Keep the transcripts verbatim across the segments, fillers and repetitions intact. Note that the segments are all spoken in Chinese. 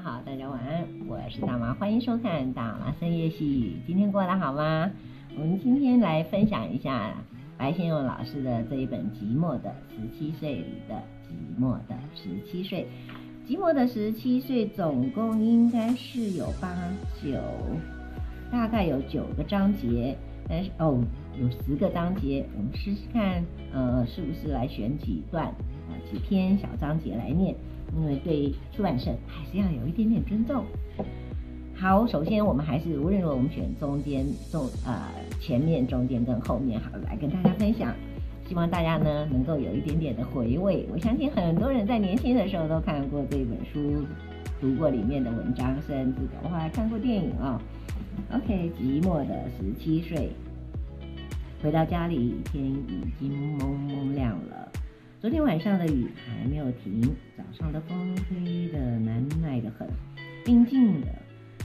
家好，大家晚安，我是大妈，欢迎收看大妈深夜细语。今天过得好吗？我们今天来分享一下白先勇老师的这一本《寂寞的十七岁》里的《寂寞的十七岁》。寂寞的十七岁总共应该是有八九，大概有九个章节，但是哦，有十个章节。我们试试看，呃，是不是来选几段啊、呃、几篇小章节来念？因为对出版社还是要有一点点尊重。好，首先我们还是无论如何我们选中间中呃前面、中间跟后面好来跟大家分享，希望大家呢能够有一点点的回味。我相信很多人在年轻的时候都看过这本书，读过里面的文章，甚至我还看过电影啊、哦。OK， 寂寞的十七岁，回到家里，天已经蒙蒙亮了。昨天晚上的雨还没有停，早上的风吹得难耐得很，冰静的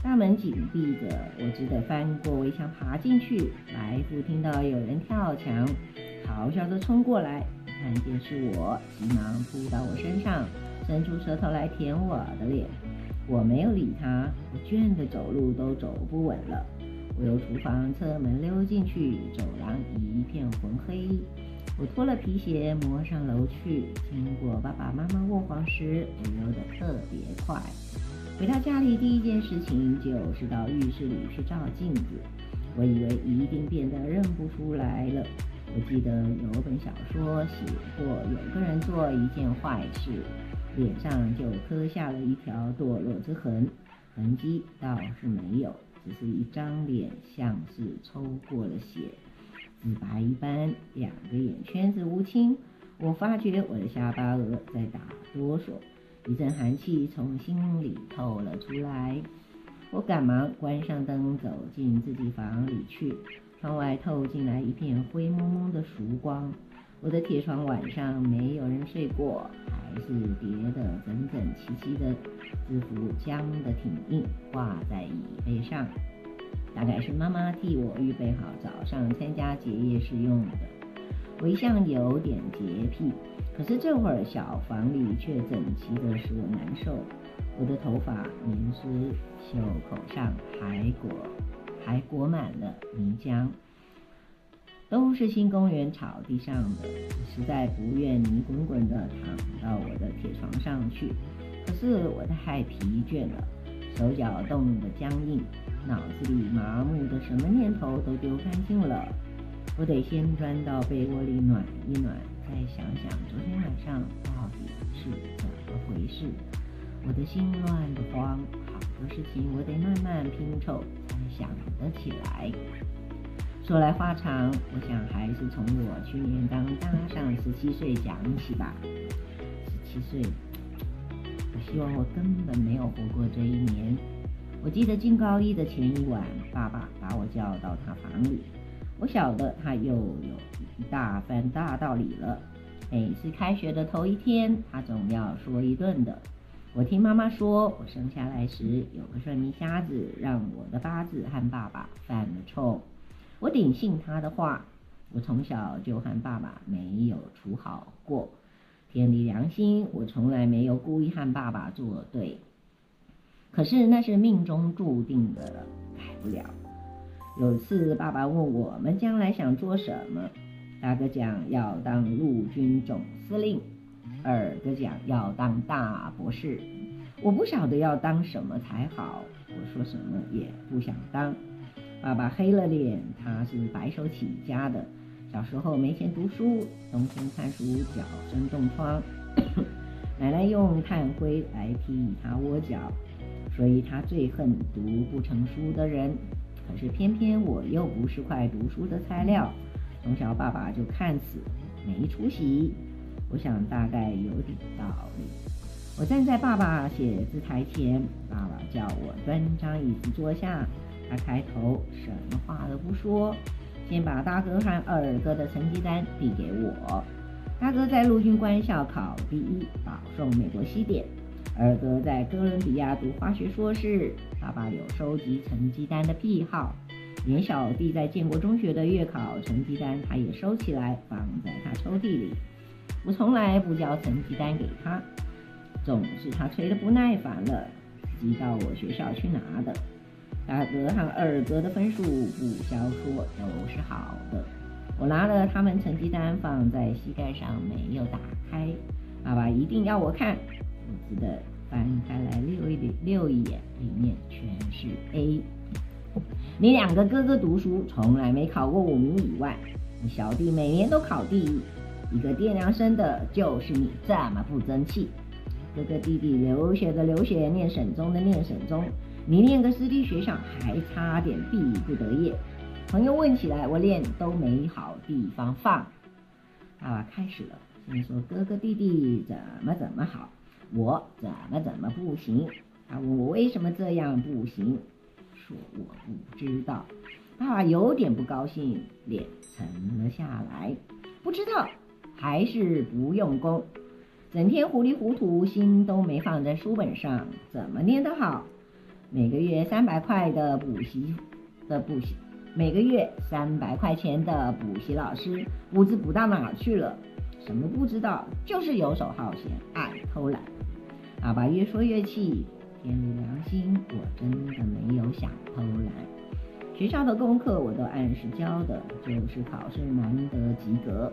大门紧闭着，我只得翻过围墙爬进去。来福听到有人跳墙，咆哮着冲过来，看见是我，急忙扑到我身上，伸出舌头来舔我的脸。我没有理他，我倦得走路都走不稳了。我由厨房侧门溜进去，走廊一片浑黑。我脱了皮鞋，摸上楼去。经过爸爸妈妈卧房时，我溜得特别快。回到家里，第一件事情就是到浴室里去照镜子。我以为一定变得认不出来了。我记得有本小说写过，有个人做一件坏事，脸上就刻下了一条堕落之痕。痕迹倒是没有，只是一张脸像是抽过了血，紫白一般，两个眼圈子无亲。我发觉我的下巴颚在打哆嗦，一阵寒气从心里透了出来。我赶忙关上灯，走进自己房里去。窗外透进来一片灰蒙蒙的曙光。我的铁床晚上没有人睡过，还是叠得整整齐齐的，制服僵得挺硬，挂在椅背上。大概是妈妈替我预备好早上参加结业时用的。我一向有点洁癖，可是这会儿小房里却整齐的使我难受。我的头发淋湿，袖口上还裹还裹满了泥浆，都是新公园草地上的。实在不愿泥滚滚的躺到我的铁床上去，可是我太疲倦了，手脚冻得僵硬，脑子里麻木的什么念头都丢干净了。我得先钻到被窝里暖一暖，再想想昨天晚上到底是怎么回事。我的心乱得慌，好多事情我得慢慢拼凑才想得起来。说来话长，我想还是从我去年刚搭上十七岁讲起吧。十七岁，我希望我根本没有活过这一年。我记得进高一的前一晚，爸爸把我叫到他房里，我晓得他又有一大番大道理了。每次开学的头一天，他总要说一顿的。我听妈妈说，我生下来时有个算命瞎子让我的八字和爸爸犯了冲，我顶信他的话。我从小就和爸爸没有处好过，天理良心，我从来没有故意和爸爸作对，可是那是命中注定的了，改不了。有次爸爸问我们将来想做什么，大哥讲要当陆军总司令，二哥讲要当大博士。我不晓得要当什么才好，我说什么也不想当。爸爸黑了脸，他是白手起家的，小时候没钱读书，冬天看书脚生冻疮，奶奶用炭灰来替他窝脚，所以他最恨读不成书的人。可是偏偏我又不是块读书的材料，从小爸爸就看死没出息。我想大概有点道理。我站在爸爸写字台前，爸爸叫我端张椅子坐下。他开头什么话都不说，先把大哥和二哥的成绩单递给我。大哥在陆军官校考第一，保送美国西点。二哥在哥伦比亚读化学硕士。爸爸有收集成绩单的癖好，连小弟在建国中学的月考成绩单他也收起来，放在他抽屉里。我从来不交成绩单给他，总是他催得不耐烦了，即到我学校去拿的。大格和二格的分数不消说都是好的。我拿了他们成绩单放在膝盖上，没有打开。爸爸一定要我看，我记得翻开来溜一溜一眼，里面全是 A。你两个哥哥读书从来没考过五名以外，你小弟每年都考第一，一个爹娘生的就是你这么不争气。哥哥弟弟留学的留学，念省中的念省中，你念个私立学校还差点毕不得业。朋友问起来，我脸都没好地方放。爸爸开始了，先说哥哥弟弟怎么怎么好，我怎么怎么不行。他问我为什么这样不行，说我不知道。爸爸有点不高兴，脸沉了下来。不知道还是不用功，整天糊里糊涂，心都没放在书本上，怎么念得好？每个月三百块的补习的补习，每个月三百块钱的补习老师不知补到哪去了。什么不知道，就是游手好闲，爱偷懒。爸爸越说越气。天理良心，我真的没有想偷懒。学校的功课我都按时交的，就是考试难得及格。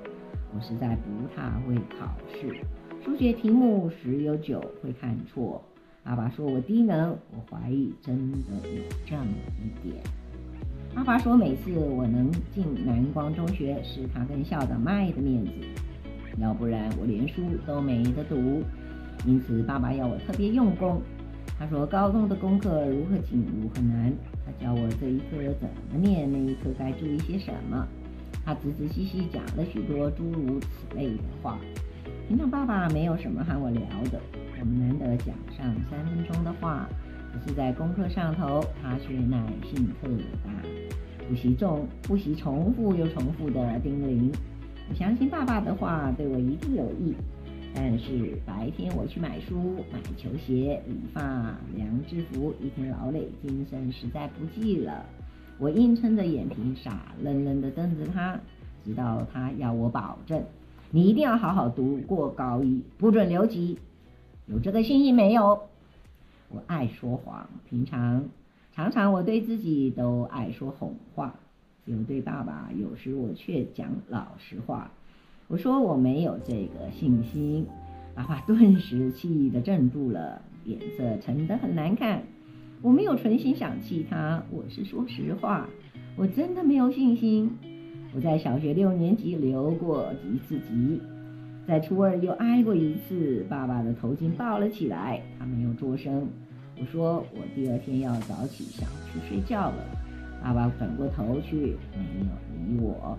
我实在不太会考试，数学题目十有九会看错。爸爸说我低能，我怀疑真的有这么一点。爸爸说每次我能进南光中学是他跟校长卖的面子，要不然我连书都没得读。因此爸爸要我特别用功。他说高中的功课如何紧如何难，他教我这一科怎么念，那一科该注意些什么。他仔仔细细讲了许多诸如此类的话。平常爸爸没有什么和我聊的，我们难得讲上三分钟的话，可是在功课上头他却耐性特大，补习重补习，重复又重复的叮咛。我相信爸爸的话对我一定有益，但是白天我去买书、买球鞋、理发、量制服，一天劳累，精神实在不济了。我硬撑着眼皮，傻愣愣地瞪着他，直到他要我保证：“你一定要好好读过高一，不准留级。”有这个心意没有？我爱说谎，平常常常我对自己都爱说哄话，有对爸爸，有时我却讲老实话。我说我没有这个信心，爸爸顿时气得镇住了，脸色沉得很难看。我没有存心想气他，我是说实话，我真的没有信心。我在小学六年级留过一次级，在初二又挨过一次。爸爸的头巾抱了起来，他没有作声。我说我第二天要早起，想去睡觉了。爸爸转过头去，没有理我。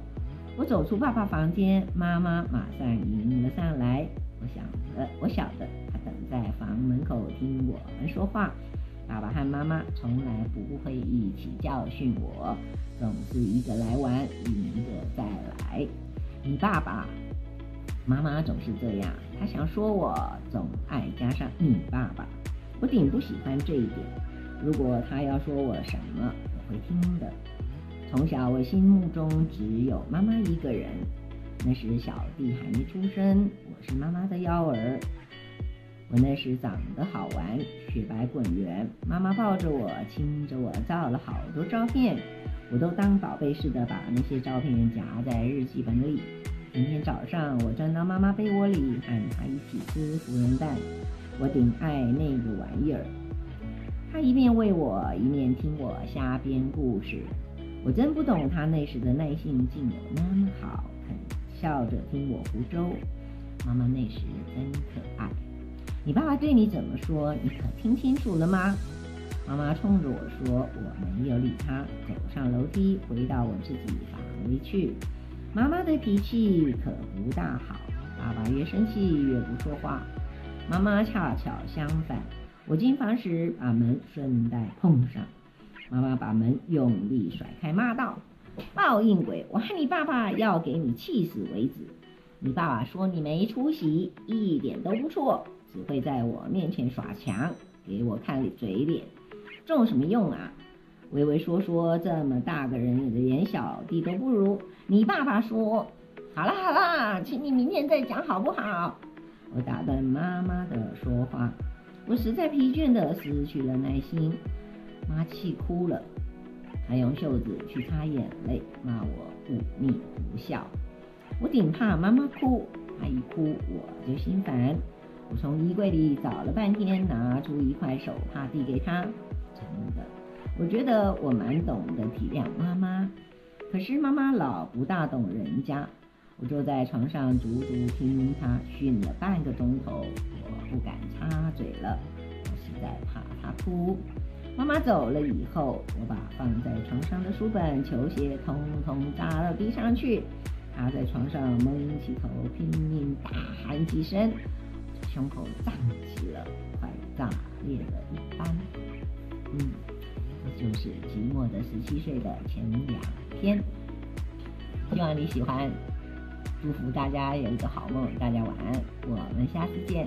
我走出爸爸房间，妈妈马上迎了上来。我想着，我晓得她等在房门口听我们说话。爸爸和妈妈从来不会一起教训我，总是一个来玩，一个再来。你爸爸、妈妈总是这样，他想说我，总爱加上你爸爸。我顶不喜欢这一点。如果他要说我什么，我会听的。从小我心目中只有妈妈一个人，那时小弟还没出生，我是妈妈的幺儿。我那时长得好玩，雪白滚圆，妈妈抱着我，亲着我，照了好多照片，我都当宝贝似的把那些照片夹在日记本里。明天早上我钻到妈妈被窝里，和她一起吃芙蓉蛋，我顶爱那个玩意儿。她一面喂我，一面听我瞎编故事。我真不懂他那时的耐性竟有那么好，肯笑着听我胡诌。妈妈那时真可爱。你爸爸对你怎么说，你可听清楚了吗？妈妈冲着我说，我没有理他，走上楼梯，回到我自己房里去。妈妈的脾气可不大好，爸爸越生气越不说话，妈妈恰巧相反。我进房时把门顺带碰上，妈妈把门用力甩开，骂道：“报应鬼！我和你爸爸要给你气死为止！你爸爸说你没出息，一点都不错，只会在我面前耍强，给我看嘴脸，重什么用啊？畏畏缩缩，这么大个人，你连小弟都不如。你爸爸说，好啦好啦，请你明天再讲好不好？”我打断妈妈的说话，我实在疲倦的失去了耐心。妈气哭了，她用袖子去擦眼泪，骂我忤逆不孝。我顶怕妈妈哭，她一哭我就心烦。我从衣柜里找了半天，拿出一块手帕递给她。真的，我觉得我蛮懂得体谅妈妈，可是妈妈老不大懂人家。我坐在床上，足足听她训了半个钟头，我不敢插嘴了，我实在怕她哭。妈妈走了以后，我把放在床上的书本、球鞋通通砸到地上去。她在床上蒙起头，拼命大喊几声，胸口胀起了，快炸裂了一般。嗯，这就是寂寞的十七岁的前两天。希望你喜欢，祝福大家有一个好梦，大家晚安，我们下次见。